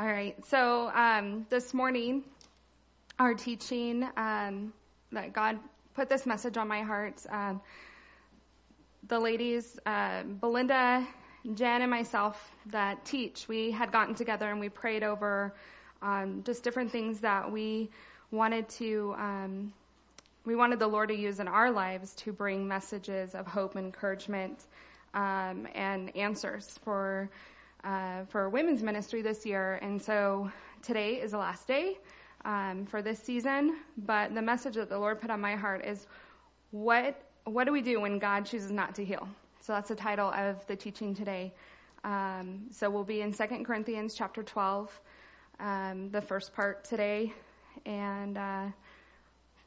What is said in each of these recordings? All right. So this morning, our teaching that God put this message on my heart. The ladies, Belinda, Jan, and myself that teach, we had gotten together and we prayed over just different things that we wanted the Lord to use in our lives to bring messages of hope, encouragement, and answers for women's ministry this year. And so today is the last day for this season. But the message that the Lord put on my heart is, what do we do when God chooses not to heal? So that's the title of the teaching today. So we'll be in 2 Corinthians chapter 12, the first part today. And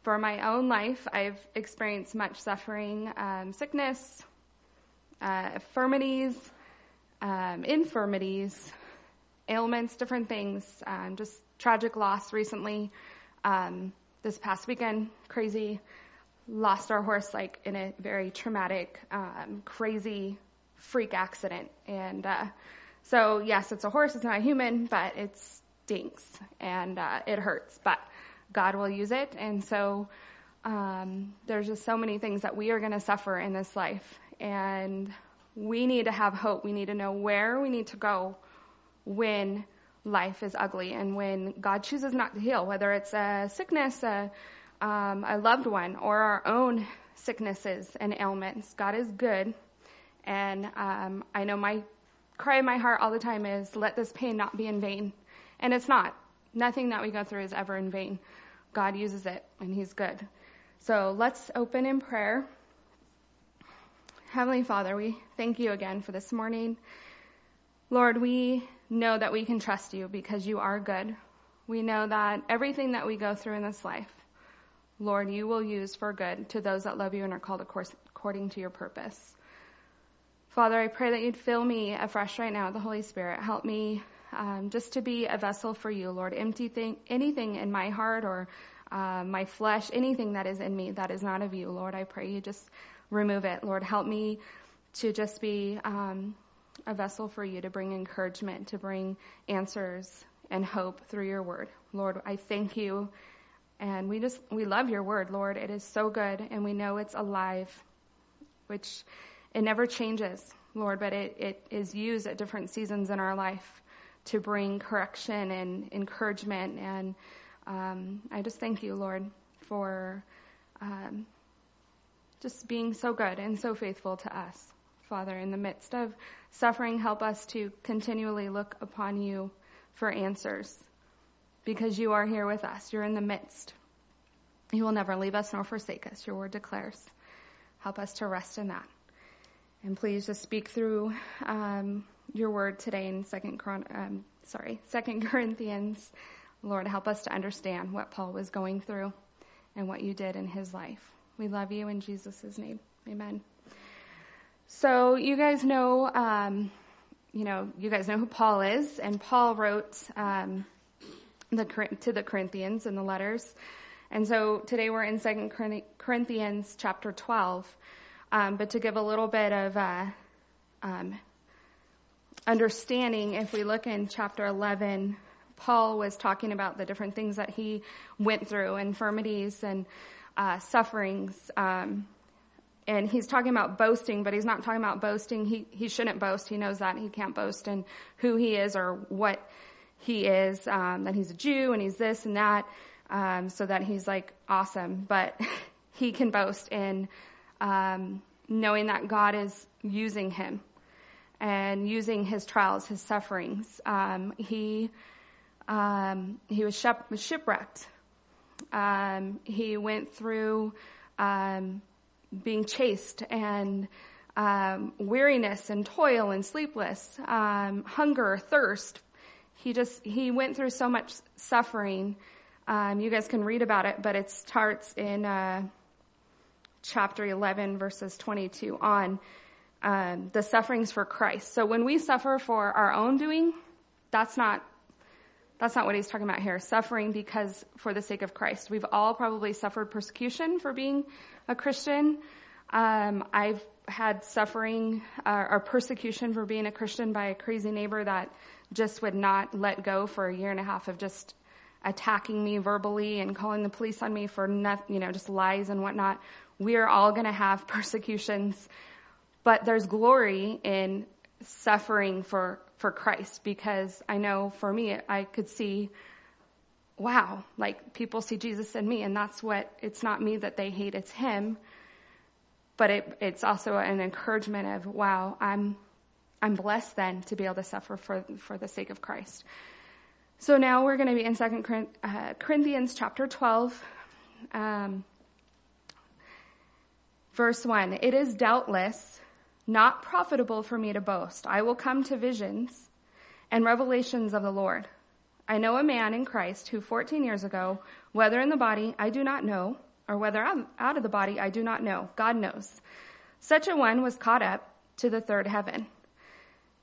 for my own life, I've experienced much suffering, sickness, affirmities, infirmities, ailments, different things, just tragic loss recently. This past weekend, crazy, lost our horse like in a very traumatic, crazy freak accident. And so, yes, it's a horse, it's not a human, but it stinks and it hurts, but God will use it. And so there's just so many things that we are going to suffer in this life. And we need to have hope. We need to know where we need to go when life is ugly and when God chooses not to heal, whether it's a sickness, a loved one, or our own sicknesses and ailments. God is good. And I know my cry in my heart all the time is, let this pain not be in vain. And it's not. Nothing that we go through is ever in vain. God uses it, and he's good. So let's open in prayer. Heavenly Father, we thank you again for this morning. Lord, we know that we can trust you because you are good. We know that everything that we go through in this life, Lord, you will use for good to those that love you and are called according to your purpose. Father, I pray that you'd fill me afresh right now with the Holy Spirit. Help me just to be a vessel for you, Lord. Empty anything in my heart or my flesh, anything that is in me that is not of you, Lord. I pray you just remove it. Lord, help me to just be a vessel for you, to bring encouragement, to bring answers and hope through your word. Lord, I thank you. And we love your word, Lord. It is so good. And we know it's alive, which it never changes, Lord, but it is used at different seasons in our life to bring correction and encouragement. And I just thank you, Lord, for just being so good and so faithful to us. Father, in the midst of suffering, help us to continually look upon you for answers because you are here with us. You're in the midst. You will never leave us nor forsake us. Your word declares. Help us to rest in that. And please just speak through your word today in 2 Corinthians. Lord, help us to understand what Paul was going through and what you did in his life. We love you in Jesus' name. Amen. So you guys know, who Paul is. And Paul wrote to the Corinthians in the letters. And so today we're in 2 Corinthians chapter 12. But to give a little bit of understanding, if we look in chapter 11, Paul was talking about the different things that he went through, infirmities and sufferings, and he's talking about boasting, but he's not talking about boasting. He shouldn't boast. He knows that he can't boast in who he is or what he is, that he's a Jew and he's this and that, so that he's like awesome, but he can boast in, knowing that God is using him and using his trials, his sufferings. He was shipwrecked. He went through being chased and weariness and toil and sleepless, hunger, thirst. He went through so much suffering. You guys can read about it, but it starts in chapter 11, verses 22 on the sufferings for Christ. So when we suffer for our own doing, that's not what he's talking about here. Suffering because for the sake of Christ. We've all probably suffered persecution for being a Christian. I've had suffering or persecution for being a Christian by a crazy neighbor that just would not let go for a year and a half of just attacking me verbally and calling the police on me for nothing, just lies and whatnot. We are all going to have persecutions, but there's glory in suffering for Christ, because I know for me, I could see, wow, like people see Jesus in me, and that's what, it's not me that they hate, it's him. But it's also an encouragement of, wow, I'm blessed then to be able to suffer for the sake of Christ. So now we're going to be in 2 Corinthians chapter 12, verse 1. It is doubtless not profitable for me to boast. I will come to visions and revelations of the Lord. I know a man in Christ who 14 years ago, whether in the body I do not know, or whether I'm out of the body I do not know, God knows. Such a one was caught up to the third heaven.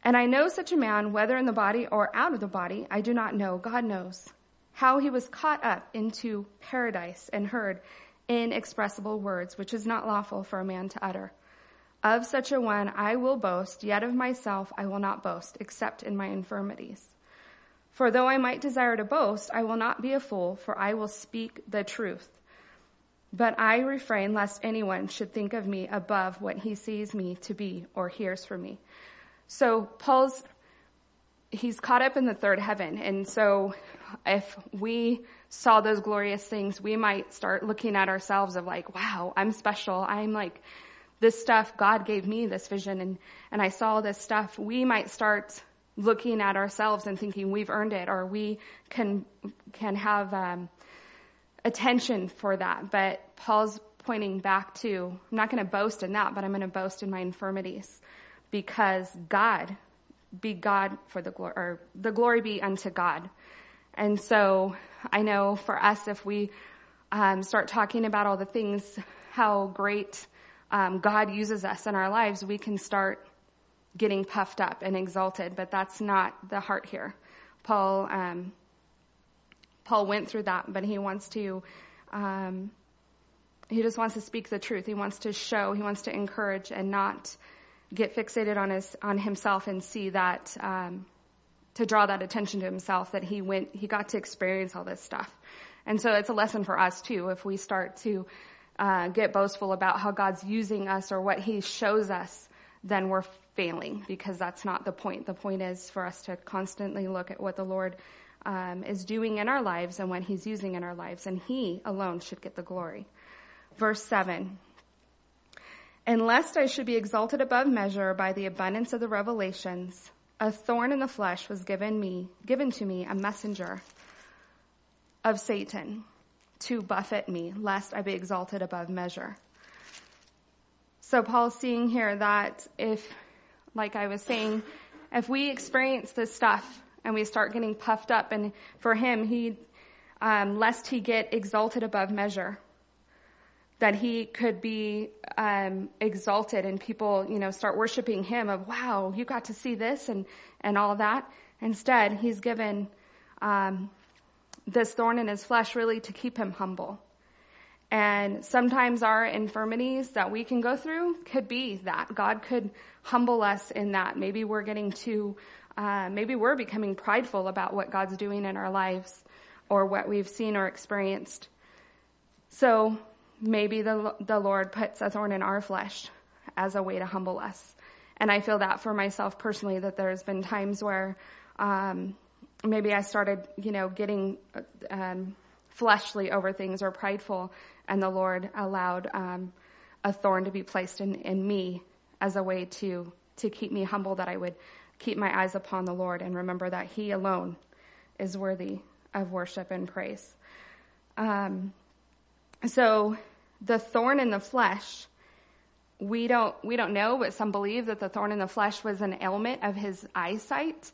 And I know such a man, whether in the body or out of the body, I do not know, God knows, how he was caught up into paradise and heard inexpressible words, which is not lawful for a man to utter. Of such a one I will boast, yet of myself I will not boast, except in my infirmities. For though I might desire to boast, I will not be a fool, for I will speak the truth. But I refrain lest anyone should think of me above what he sees me to be or hears from me. So he's caught up in the third heaven. And so if we saw those glorious things, we might start looking at ourselves of like, wow, I'm special. I'm like this stuff. God gave me this vision and I saw this stuff. We might start looking at ourselves and thinking we've earned it, or we can have attention for that. But Paul's pointing back to, I'm not going to boast in that, but I'm going to boast in my infirmities. Because God for the glory, or the glory be unto God. And so I know for us, if we start talking about all the things, how great God uses us in our lives, we can start getting puffed up and exalted. But that's not the heart here. Paul went through that, but he wants to. He just wants to speak the truth. He wants to show. He wants to encourage and not get fixated on himself and see that, to draw that attention to himself, that he got to experience all this stuff. And so it's a lesson for us too, if we start to, get boastful about how God's using us or what he shows us, then we're failing, because that's not the point. The point is for us to constantly look at what the Lord, is doing in our lives and what he's using in our lives, and he alone should get the glory. Verse 7. And lest I should be exalted above measure by the abundance of the revelations, a thorn in the flesh was given to me, a messenger of Satan to buffet me, lest I be exalted above measure. So Paul's seeing here that if, like I was saying, if we experience this stuff and we start getting puffed up, and for him, lest he get exalted above measure, that he could be exalted and people, start worshiping him of, wow, you got to see this and all that. Instead, he's given this thorn in his flesh really to keep him humble. And sometimes our infirmities that we can go through could be that. God could humble us in that. Maybe we're getting too, maybe we're becoming prideful about what God's doing in our lives or what we've seen or experienced. So maybe the Lord puts a thorn in our flesh as a way to humble us. And I feel that for myself personally, that there's been times where maybe I started, getting fleshly over things or prideful, and the Lord allowed a thorn to be placed in me as a way to keep me humble, that I would keep my eyes upon the Lord and remember that he alone is worthy of worship and praise. So the thorn in the flesh, we don't know, but some believe that the thorn in the flesh was an ailment of his eyesight,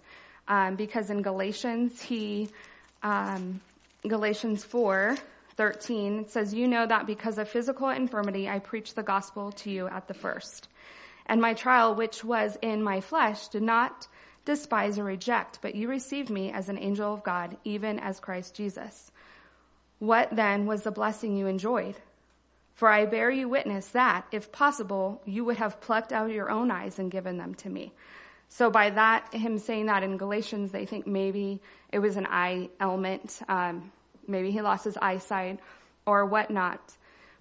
because in Galatians, Galatians 4:13, it says, you know that because of physical infirmity, I preached the gospel to you at the first. And my trial, which was in my flesh, did not despise or reject, but you received me as an angel of God, even as Christ Jesus. What then was the blessing you enjoyed? For I bear you witness that, if possible, you would have plucked out your own eyes and given them to me. So by that, him saying that in Galatians, they think maybe it was an eye ailment. Maybe he lost his eyesight or whatnot.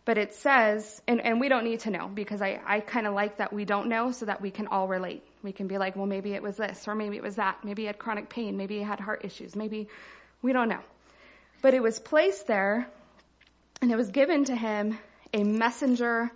But it says, and we don't need to know, because I kind of like that we don't know so that we can all relate. We can be like, well, maybe it was this, or maybe it was that. Maybe he had chronic pain. Maybe he had heart issues. Maybe we don't know. But it was placed there, and it was given to him a messenger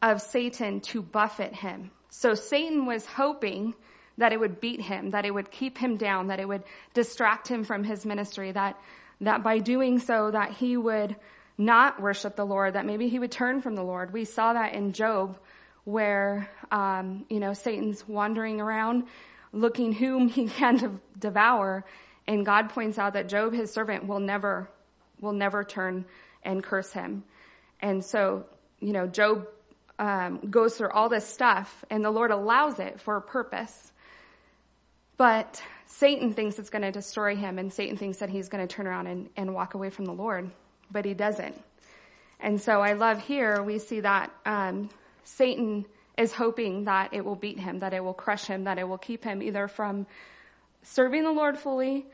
of Satan to buffet him. So Satan was hoping that it would beat him, that it would keep him down, that it would distract him from his ministry, that by doing so that he would not worship the Lord, that maybe he would turn from the Lord. We saw that in Job where, Satan's wandering around looking whom he can devour. And God points out that Job, his servant, will never turn and curse him. And so, Job goes through all this stuff, and the Lord allows it for a purpose. But Satan thinks it's going to destroy him, and Satan thinks that he's going to turn around and walk away from the Lord, but he doesn't. And so I love here, we see that Satan is hoping that it will beat him, that it will crush him, that it will keep him either from serving the Lord fully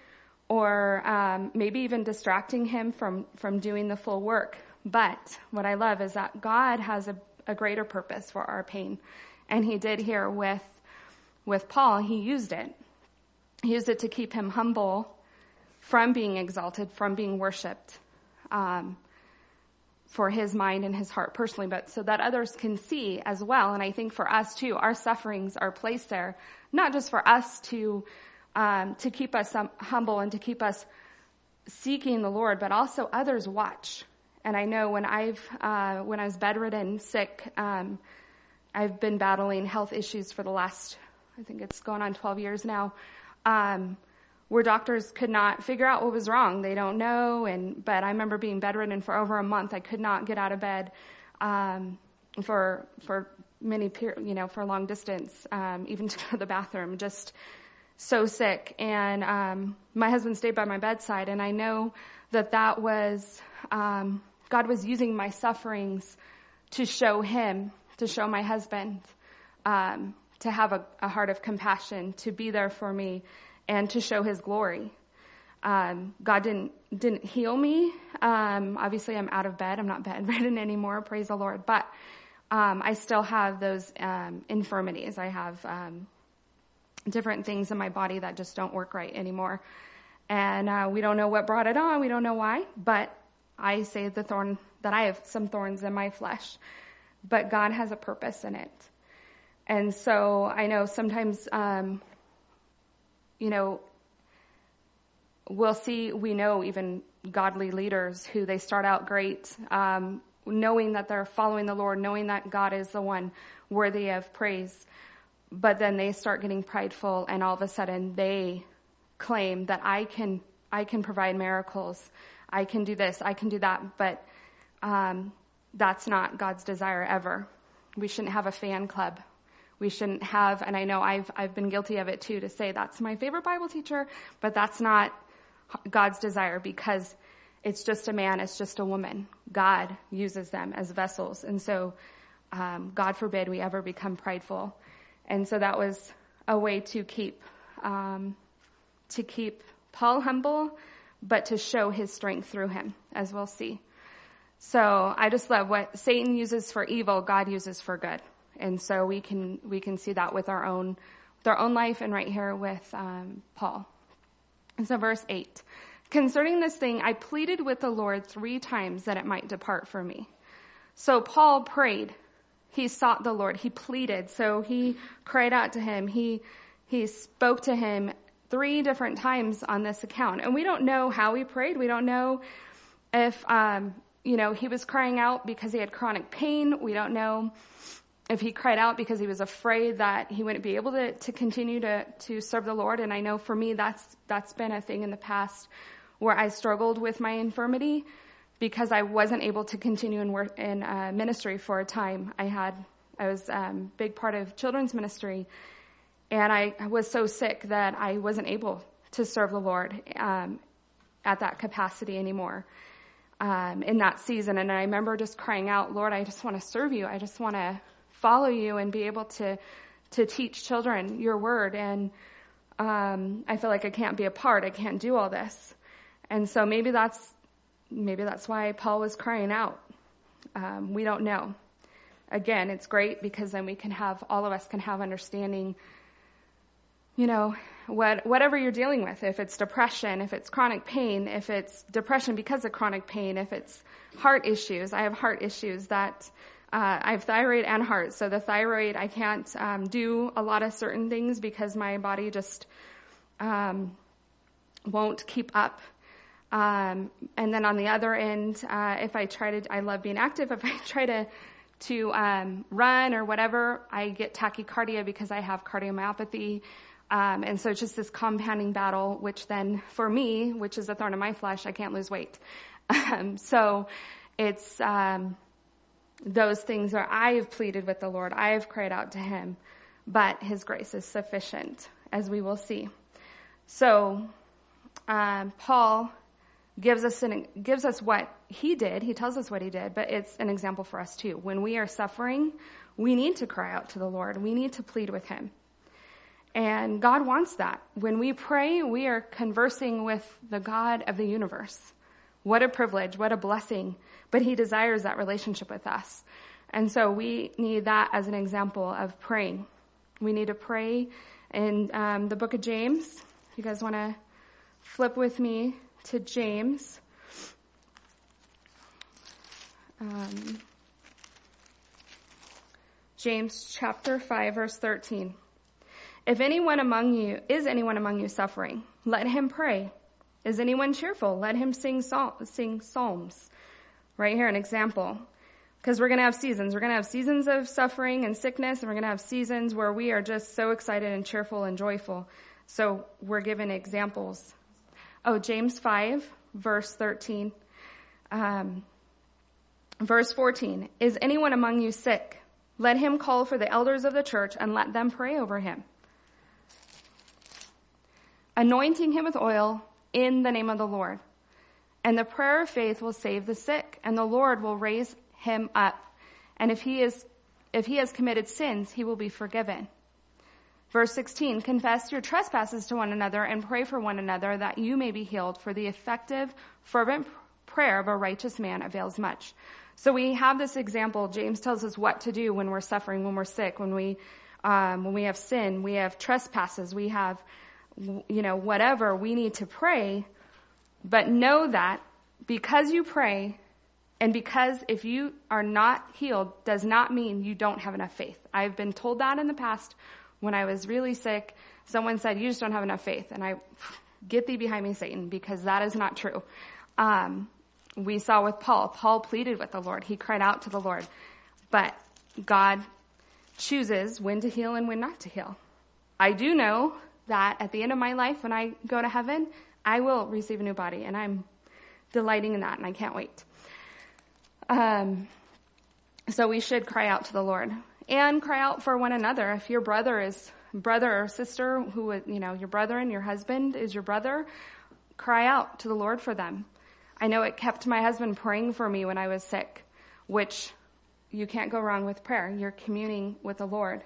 or maybe even distracting him from doing the full work. But what I love is that God has a greater purpose for our pain. And he did here with Paul. He used it. He used it to keep him humble from being exalted, from being worshipped, for his mind and his heart personally, but so that others can see as well. And I think for us too, our sufferings are placed there, not just for us to keep us humble and to keep us seeking the Lord, but also others watch. And I know when I was bedridden, sick, I've been battling health issues for the last, I think it's going on 12 years now, where doctors could not figure out what was wrong. They don't know. But I remember being bedridden for over a month. I could not get out of bed, for many periods, for a long distance, even to go to the bathroom, just so sick. And, my husband stayed by my bedside, and I know that was, God was using my sufferings to show him, to show my husband, to have a heart of compassion, to be there for me, and to show his glory. God didn't heal me. Obviously I'm out of bed. I'm not bedridden anymore. Praise the Lord. But, I still have those, infirmities. I have, different things in my body that just don't work right anymore. And we don't know what brought it on. We don't know why. But I say the thorn, that I have some thorns in my flesh. But God has a purpose in it. And so I know sometimes, we know even godly leaders who they start out great, knowing that they're following the Lord, knowing that God is the one worthy of praise. But then they start getting prideful, and all of a sudden they claim that I can provide miracles. I can do this. I can do that. But, that's not God's desire ever. We shouldn't have a fan club. We shouldn't have, and I know I've been guilty of it too, to say that's my favorite Bible teacher, but that's not God's desire, because it's just a man. It's just a woman. God uses them as vessels. And so, God forbid we ever become prideful. And so that was a way to keep Paul humble, but to show his strength through him, as we'll see. So I just love what Satan uses for evil, God uses for good. And so we can see that with their own life, and right here with Paul. And so verse 8, concerning this thing, I pleaded with the Lord 3 times that it might depart from me. So Paul prayed. He sought the Lord. He pleaded. So he cried out to him. He spoke to him 3 different times on this account. And we don't know how he prayed. We don't know if, he was crying out because he had chronic pain. We don't know if he cried out because he was afraid that he wouldn't be able to continue to serve the Lord. And I know for me, that's been a thing in the past where I struggled with my infirmity, because I wasn't able to continue in work in ministry for a time. I was big part of children's ministry, and I was so sick that I wasn't able to serve the Lord at that capacity anymore in that season. And I remember just crying out, Lord, I just want to serve you. I just want to follow you and be able to to teach children your word, and I feel like I can't be a part. I can't do all this. And so maybe that's why Paul was crying out. We don't know. Again, it's great because then we can have, all of us can have understanding, you know, whatever you're dealing with, if it's depression, if it's chronic pain, if it's depression because of chronic pain, if it's heart issues. I have heart issues that, I have thyroid and heart. So the thyroid, I can't do a lot of certain things because my body just won't keep up. And then on the other end, if I try to, I love being active. If I try to run or whatever, I get tachycardia because I have cardiomyopathy. And so it's just this compounding battle, which then for me, which is a thorn in my flesh, I can't lose weight. So it's those things where I have pleaded with the Lord. I have cried out to him, but his grace is sufficient, as we will see. So Paul gives us what he did. He tells us what he did, but it's an example for us too. When we are suffering, we need to cry out to the Lord. We need to plead with him. And God wants that. When we pray, we are conversing with the God of the universe. What a privilege, what a blessing. But he desires that relationship with us. And so we need that as an example of praying. We need to pray in the book of James. You guys want to flip with me to James. James chapter 5, verse 13. If anyone among you, is anyone among you suffering? Let him pray. Is anyone cheerful? Let him sing psalms. Right here, an example. Because we're going to have seasons. We're going to have seasons of suffering and sickness, and we're going to have seasons where we are just so excited and cheerful and joyful. So we're given examples. Oh, James 5, verse 13. Verse 14. Is anyone among you sick? Let him call for the elders of the church and let them pray over him, anointing him with oil in the name of the Lord. And the prayer of faith will save the sick, and the Lord will raise him up. And if he has committed sins, he will be forgiven. Verse 16, confess your trespasses to one another and pray for one another that you may be healed, for the effective, fervent prayer of a righteous man avails much. So we have this example. James tells us what to do when we're suffering, when we're sick, when we have sin, we have trespasses, we have, you know, whatever, we need to pray. But know that because you pray, and because if you are not healed, does not mean you don't have enough faith. I've been told that in the past when I was really sick. Someone said, you just don't have enough faith. And I, get thee behind me, Satan, because that is not true. We saw with Paul. Paul pleaded with the Lord. He cried out to the Lord. But God chooses when to heal and when not to heal. I do know that at the end of my life, when I go to heaven, I will receive a new body, and I'm delighting in that, and I can't wait. So we should cry out to the Lord and cry out for one another. If your brother or sister, who, you know, your brother and your husband is your brother, cry out to the Lord for them. I know it kept my husband praying for me when I was sick, which you can't go wrong with prayer. You're communing with the Lord.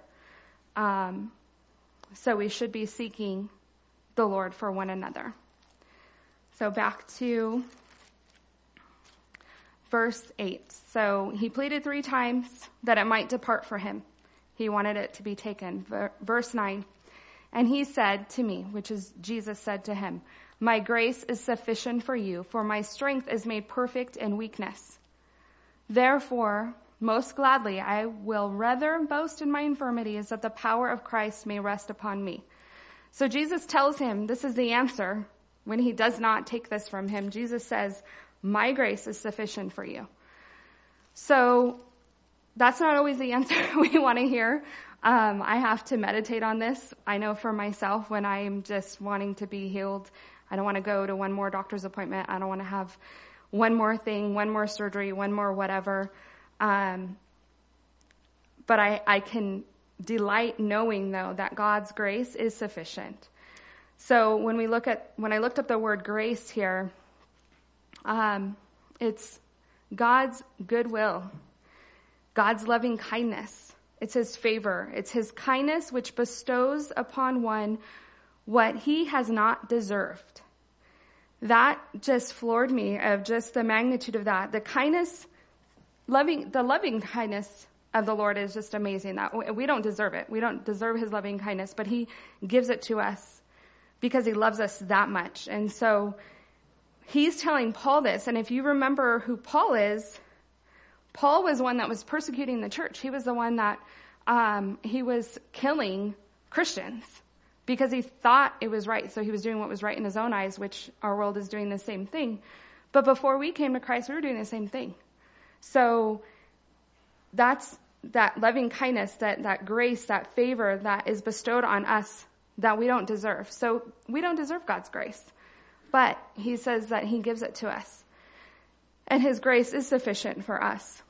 So we should be seeking the Lord for one another. So back to verse 8. So he pleaded 3 times that it might depart from him. He wanted it to be taken. Verse 9. And he said to me, which is Jesus said to him, my grace is sufficient for you, for my strength is made perfect in weakness. Therefore, most gladly, I will rather boast in my infirmities that the power of Christ may rest upon me. So Jesus tells him this is the answer when he does not take this from him. Jesus says, my grace is sufficient for you. So that's not always the answer we want to hear. I have to meditate on this. I know for myself, when I'm just wanting to be healed, I don't want to go to one more doctor's appointment. I don't want to have one more thing, one more surgery, one more whatever. But I can delight knowing, though, that God's grace is sufficient. So when I looked up the word grace here, it's God's goodwill, God's loving kindness, It's his favor. It's his kindness which bestows upon one what he has not deserved. That just floored me of just the magnitude of that. The kindness, loving kindness of the Lord is just amazing. That we don't deserve it. We don't deserve his loving kindness, but he gives it to us because he loves us that much. And so he's telling Paul this. And if you remember who Paul is, Paul was one that was persecuting the church. He was the one that he was killing Christians because he thought it was right. So he was doing what was right in his own eyes, which our world is doing the same thing. But before we came to Christ, we were doing the same thing. So that's that loving kindness, that grace, that favor that is bestowed on us that we don't deserve. So we don't deserve God's grace, but he says that he gives it to us. And his grace is sufficient for us.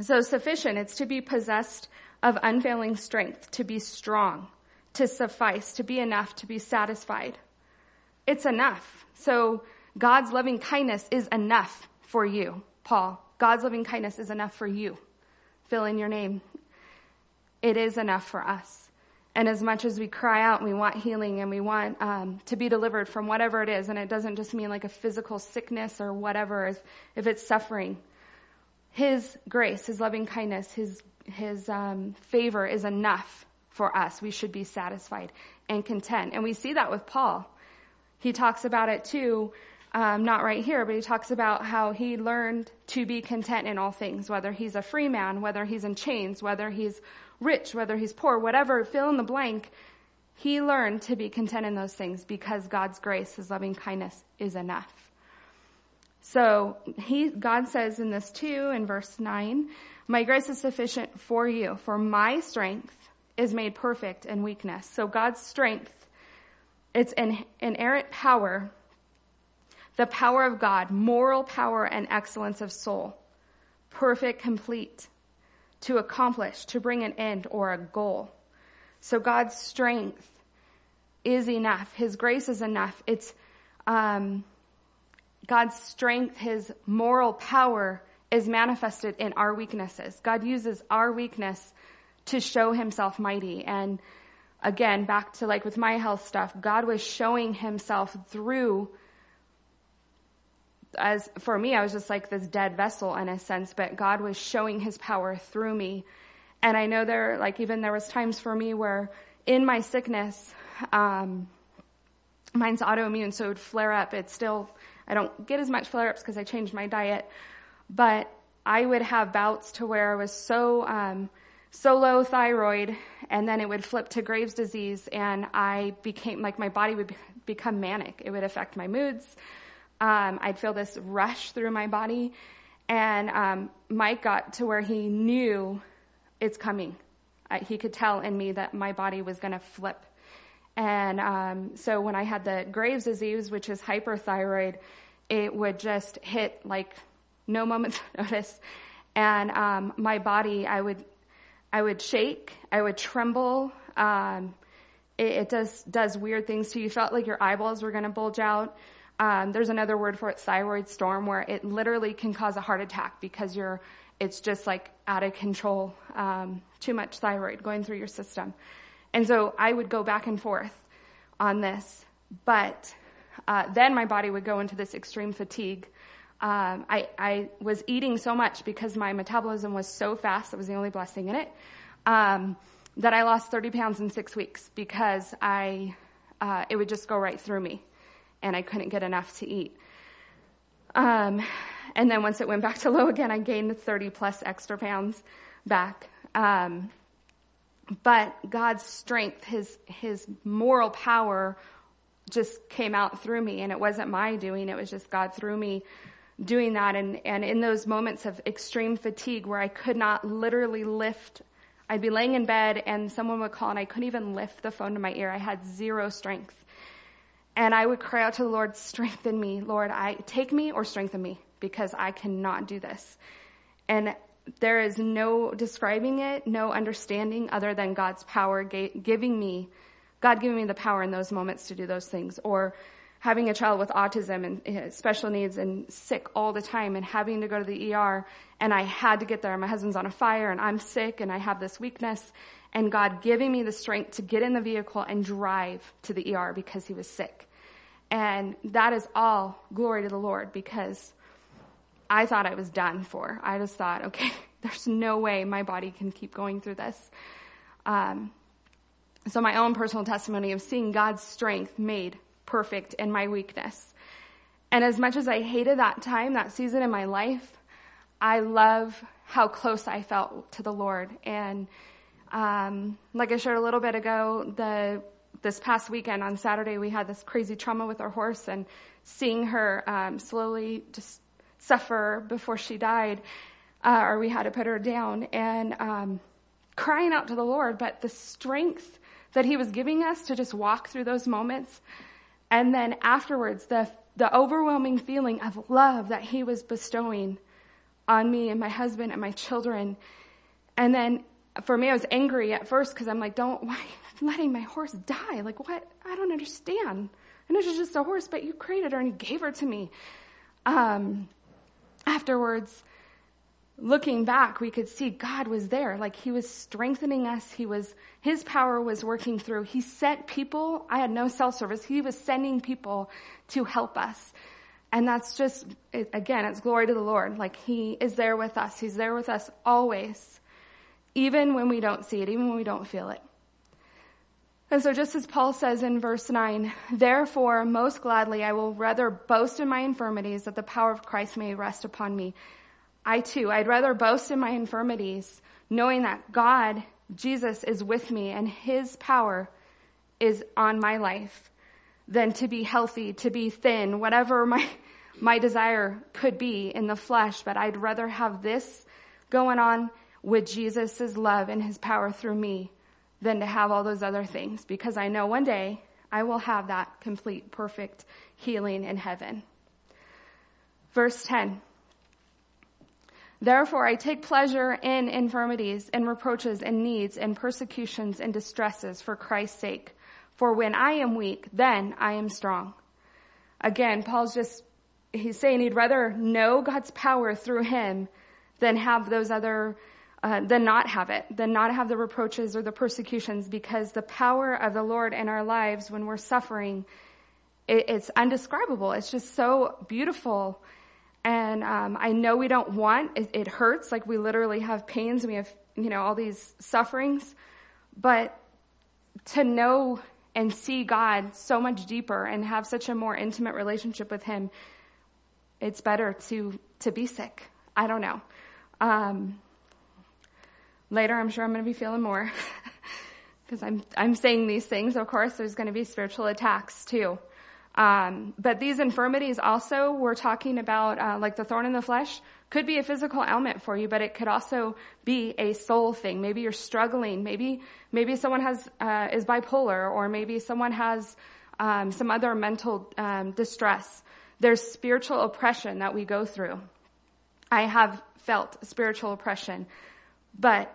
So sufficient, it's to be possessed of unfailing strength, to be strong, to suffice, to be enough, to be satisfied. It's enough. So God's loving kindness is enough for you, Paul. God's loving kindness is enough for you. Fill in your name. It is enough for us. And as much as we cry out and we want healing and we want to be delivered from whatever it is, and it doesn't just mean like a physical sickness or whatever, if it's suffering, his grace, his loving kindness, his favor is enough for us. We should be satisfied and content. And we see that with Paul. He talks about it too, not right here, but he talks about how he learned to be content in all things, whether he's a free man, whether he's in chains, whether he's rich, whether he's poor, whatever, fill in the blank. He learned to be content in those things because God's grace, his loving kindness is enough. So God says in this too, in verse 9, my grace is sufficient for you, for my strength is made perfect in weakness. So God's strength, it's an inerrant power, the power of God, moral power and excellence of soul, perfect, complete, to accomplish, to bring an end or a goal. So God's strength is enough. His grace is enough. It's God's strength, his moral power is manifested in our weaknesses. God uses our weakness to show himself mighty. And again, back to like with my health stuff, God was showing himself through, as for me, I was just like this dead vessel in a sense, but God was showing his power through me. And I know there was times for me where in my sickness, mine's autoimmune, so it would flare up. It's still, I don't get as much flare ups because I changed my diet, but I would have bouts to where I was so low thyroid, and then it would flip to Graves' disease, and I became like my body would become manic. It would affect my moods. I'd feel this rush through my body, and Mike got to where he knew it's coming. He could tell in me that my body was going to flip. And so when I had the Graves' disease, which is hyperthyroid, it would just hit like no moment's notice. And my body, I would shake, I would tremble. It just does weird things to you. You felt like your eyeballs were going to bulge out. There's another word for it, thyroid storm, where it literally can cause a heart attack because it's just like out of control, too much thyroid going through your system. And so I would go back and forth on this, but then my body would go into this extreme fatigue. I was eating so much because my metabolism was so fast, that was the only blessing in it, that I lost 30 pounds in 6 weeks because it would just go right through me. And I couldn't get enough to eat. And then once it went back to low again, I gained 30 plus extra pounds back. But God's strength, his moral power just came out through me. And it wasn't my doing. It was just God through me doing that. And in those moments of extreme fatigue where I could not literally lift, I'd be laying in bed and someone would call and I couldn't even lift the phone to my ear. I had zero strength. And I would cry out to the Lord, strengthen me, Lord, take me or strengthen me because I cannot do this. And there is no describing it, no understanding other than God's power, God giving me the power in those moments to do those things, or having a child with autism and special needs and sick all the time and having to go to the ER, and I had to get there. My husband's on a fire and I'm sick and I have this weakness, and God giving me the strength to get in the vehicle and drive to the ER because he was sick. And that is all glory to the Lord, because I thought I was done for. I just thought, okay, there's no way my body can keep going through this. So my own personal testimony of seeing God's strength made perfect in my weakness. And as much as I hated that time, that season in my life, I love how close I felt to the Lord. And like I shared a little bit ago, this past weekend on Saturday, we had this crazy trauma with our horse, and seeing her slowly just suffer before she died, or we had to put her down, and crying out to the Lord, but the strength that he was giving us to just walk through those moments. And then afterwards, the overwhelming feeling of love that he was bestowing on me and my husband and my children. And then for me, I was angry at first, because I'm like, why am I letting my horse die? Like, what? I don't understand. I know she's just a horse, but you created her and you gave her to me. Afterwards, looking back, we could see God was there. Like, he was strengthening us. His power was working through. He sent people. I had no cell service. He was sending people to help us. And that's just, again, it's glory to the Lord. Like, he is there with us. He's there with us always, even when we don't see it, even when we don't feel it. And so just as Paul says in verse 9, therefore, most gladly, I will rather boast in my infirmities, that the power of Christ may rest upon me. I'd rather boast in my infirmities, knowing that God, Jesus, is with me and his power is on my life, than to be healthy, to be thin, whatever my desire could be in the flesh. But I'd rather have this going on with Jesus' love and his power through me than to have all those other things, because I know one day I will have that complete, perfect healing in heaven. Verse 10. Therefore, I take pleasure in infirmities and reproaches and needs and persecutions and distresses for Christ's sake. For when I am weak, then I am strong. Again, Paul's he's saying he'd rather know God's power through him than have those other, than not have it, than not have the reproaches or the persecutions, because the power of the Lord in our lives when we're suffering, it's undescribable. It's just so beautiful. And I know we don't want it. It hurts. Like, we literally have pains. We have, all these sufferings. But to know and see God so much deeper and have such a more intimate relationship with him, it's better to be sick. I don't know. Later, I'm sure I'm going to be feeling more, because I'm saying these things. Of course, there's going to be spiritual attacks too. But these infirmities also, we're talking about, like the thorn in the flesh, could be a physical ailment for you, but it could also be a soul thing. Maybe you're struggling. Maybe someone is bipolar, or maybe someone has, some other mental, distress. There's spiritual oppression that we go through. I have felt spiritual oppression, but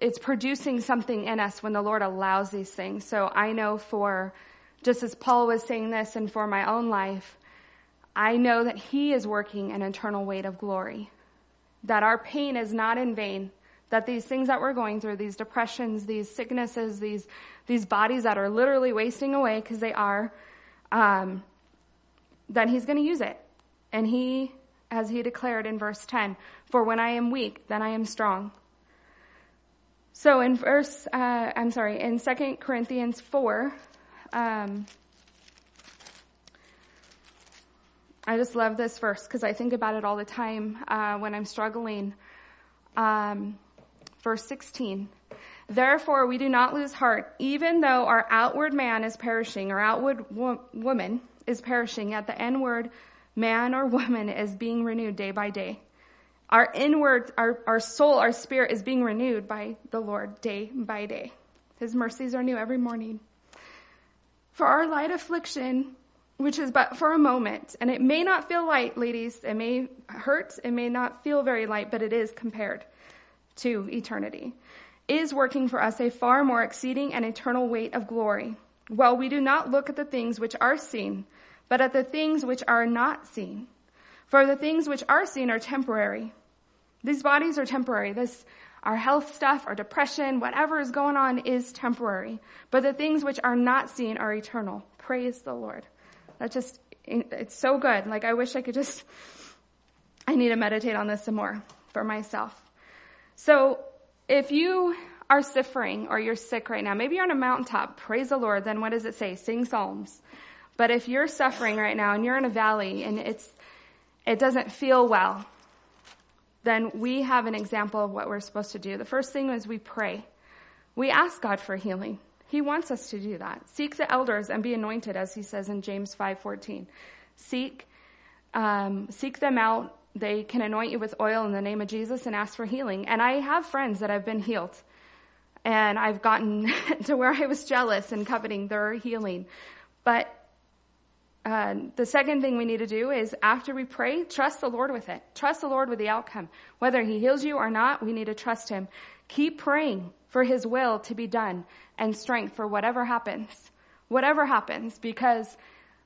it's producing something in us when the Lord allows these things. So I know, just as Paul was saying this, and for my own life, I know that he is working an eternal weight of glory, that our pain is not in vain, that these things that we're going through, these depressions, these sicknesses, these bodies that are literally wasting away, because they are, that he's going to use it. And as he declared in verse 10, for when I am weak, then I am strong. So in in 2 Corinthians 4, I just love this verse because I think about it all the time when I'm struggling. Verse 16, therefore we do not lose heart, even though our outward man is perishing, or outward woman is perishing, yet the inward man or woman is being renewed day by day. Our inward, our soul, our spirit is being renewed by the Lord day by day. His mercies are new every morning. For our light affliction, which is but for a moment, and it may not feel light, ladies. It may hurt. It may not feel very light, but it is compared to eternity, is working for us a far more exceeding and eternal weight of glory, Well, we do not look at the things which are seen, but at the things which are not seen. For the things which are seen are temporary. These bodies are temporary. Our health stuff, our depression, whatever is going on is temporary. But the things which are not seen are eternal. Praise the Lord. It's so good. Like, I wish I could just, I need to meditate on this some more for myself. So if you are suffering or you're sick right now, maybe you're on a mountaintop, praise the Lord, then what does it say? Sing psalms. But if you're suffering right now and you're in a valley and it doesn't feel well, then we have an example of what we're supposed to do. The first thing is we pray. We ask God for healing. He wants us to do that. Seek the elders and be anointed, as he says in James 5:14. Seek them out. They can anoint you with oil in the name of Jesus and ask for healing. And I have friends that have been healed. And I've gotten to where I was jealous and coveting their healing. But the second thing we need to do is, after we pray, trust the Lord with it. Trust the Lord with the outcome. Whether he heals you or not, we need to trust him. Keep praying for his will to be done and strength for whatever happens. Whatever happens, because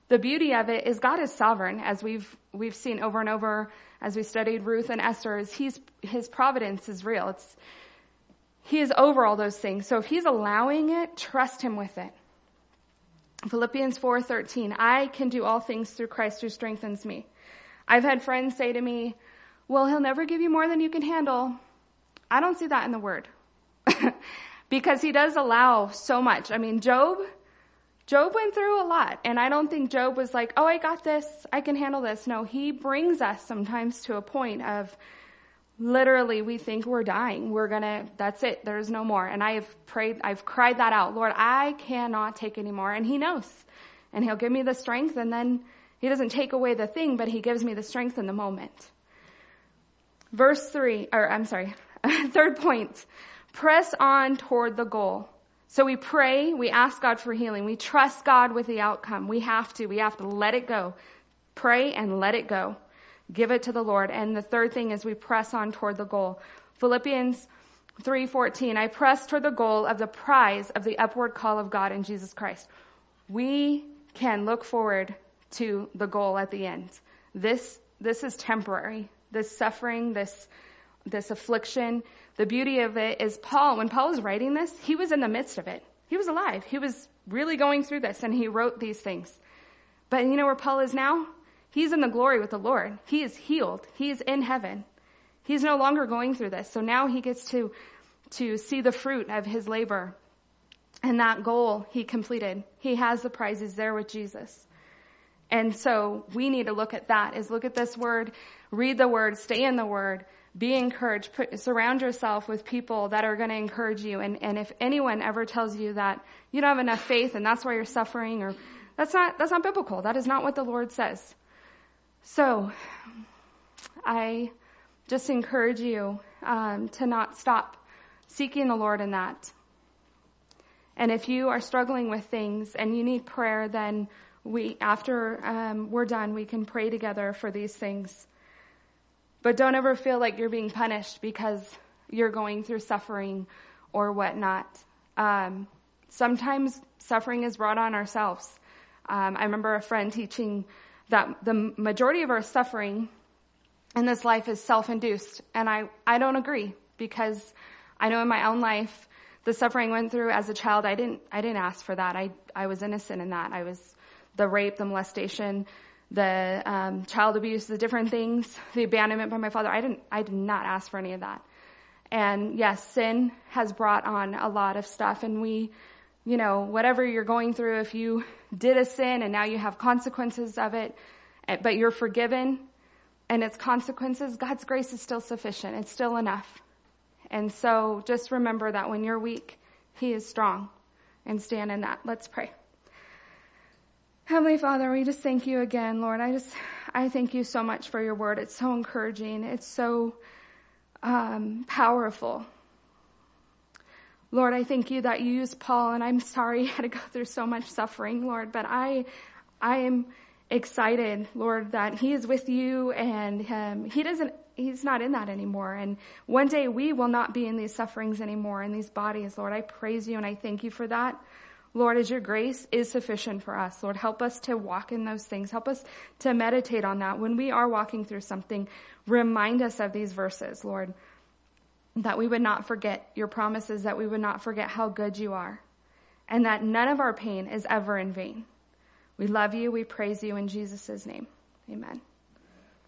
the beauty of it is God is sovereign, as we've seen over and over as we studied Ruth and Esther. His providence is real. He is over all those things. So if he's allowing it, trust him with it. Philippians 4:13, I can do all things through Christ who strengthens me. I've had friends say to me, well, he'll never give you more than you can handle. I don't see that in the word because he does allow so much. I mean, Job went through a lot, and I don't think Job was like, oh, I got this, I can handle this. No, he brings us sometimes to a point of literally we think we're dying. That's it. There's no more. And I have prayed, I've cried that out. Lord, I cannot take anymore. And he knows, and he'll give me the strength. And then he doesn't take away the thing, but he gives me the strength in the moment. Third point, press on toward the goal. So we pray, we ask God for healing. We trust God with the outcome. We have to let it go. Pray and let it go. Give it to the Lord. And the third thing is we press on toward the goal. Philippians 3:14, I press toward the goal of the prize of the upward call of God in Jesus Christ. We can look forward to the goal at the end. This is temporary. This suffering, this affliction. The beauty of it is when Paul was writing this, he was in the midst of it. He was alive. He was really going through this, and he wrote these things. But you know where Paul is now? He's in the glory with the Lord. He is healed. He is in heaven. He's no longer going through this. So now he gets to see the fruit of his labor. And that goal he completed. He has the prizes there with Jesus. And so we need to look at that, is look at this word, read the word, stay in the word, be encouraged, surround yourself with people that are going to encourage you. And if anyone ever tells you that you don't have enough faith and that's why you're suffering, or that's not biblical. That is not what the Lord says. So I just encourage you to not stop seeking the Lord in that. And if you are struggling with things and you need prayer, then after we're done, we can pray together for these things. But don't ever feel like you're being punished because you're going through suffering or whatnot. Sometimes suffering is brought on ourselves. I remember a friend teaching that the majority of our suffering in this life is self-induced. And I don't agree, because I know in my own life, the suffering I went through as a child, I didn't ask for that. I was innocent in that. I was the rape, the molestation, the child abuse, the different things, the abandonment by my father. I did not ask for any of that. And yes, sin has brought on a lot of stuff, and whatever you're going through, if you did a sin and now you have consequences of it, but you're forgiven and it's consequences, God's grace is still sufficient. It's still enough. And so just remember that when you're weak, he is strong, and stand in that. Let's pray. Heavenly Father, we just thank you again, Lord. I thank you so much for your word. It's so encouraging. It's so powerful. Lord, I thank you that you used Paul, and I'm sorry I had to go through so much suffering, Lord, but I am excited, Lord, that he is with you, and he's not in that anymore. And one day we will not be in these sufferings anymore, in these bodies, Lord. I praise you and I thank you for that. Lord, as your grace is sufficient for us, Lord, help us to walk in those things. Help us to meditate on that. When we are walking through something, remind us of these verses, Lord, that we would not forget your promises, that we would not forget how good you are, and that none of our pain is ever in vain. We love you. We praise you in Jesus' name. Amen.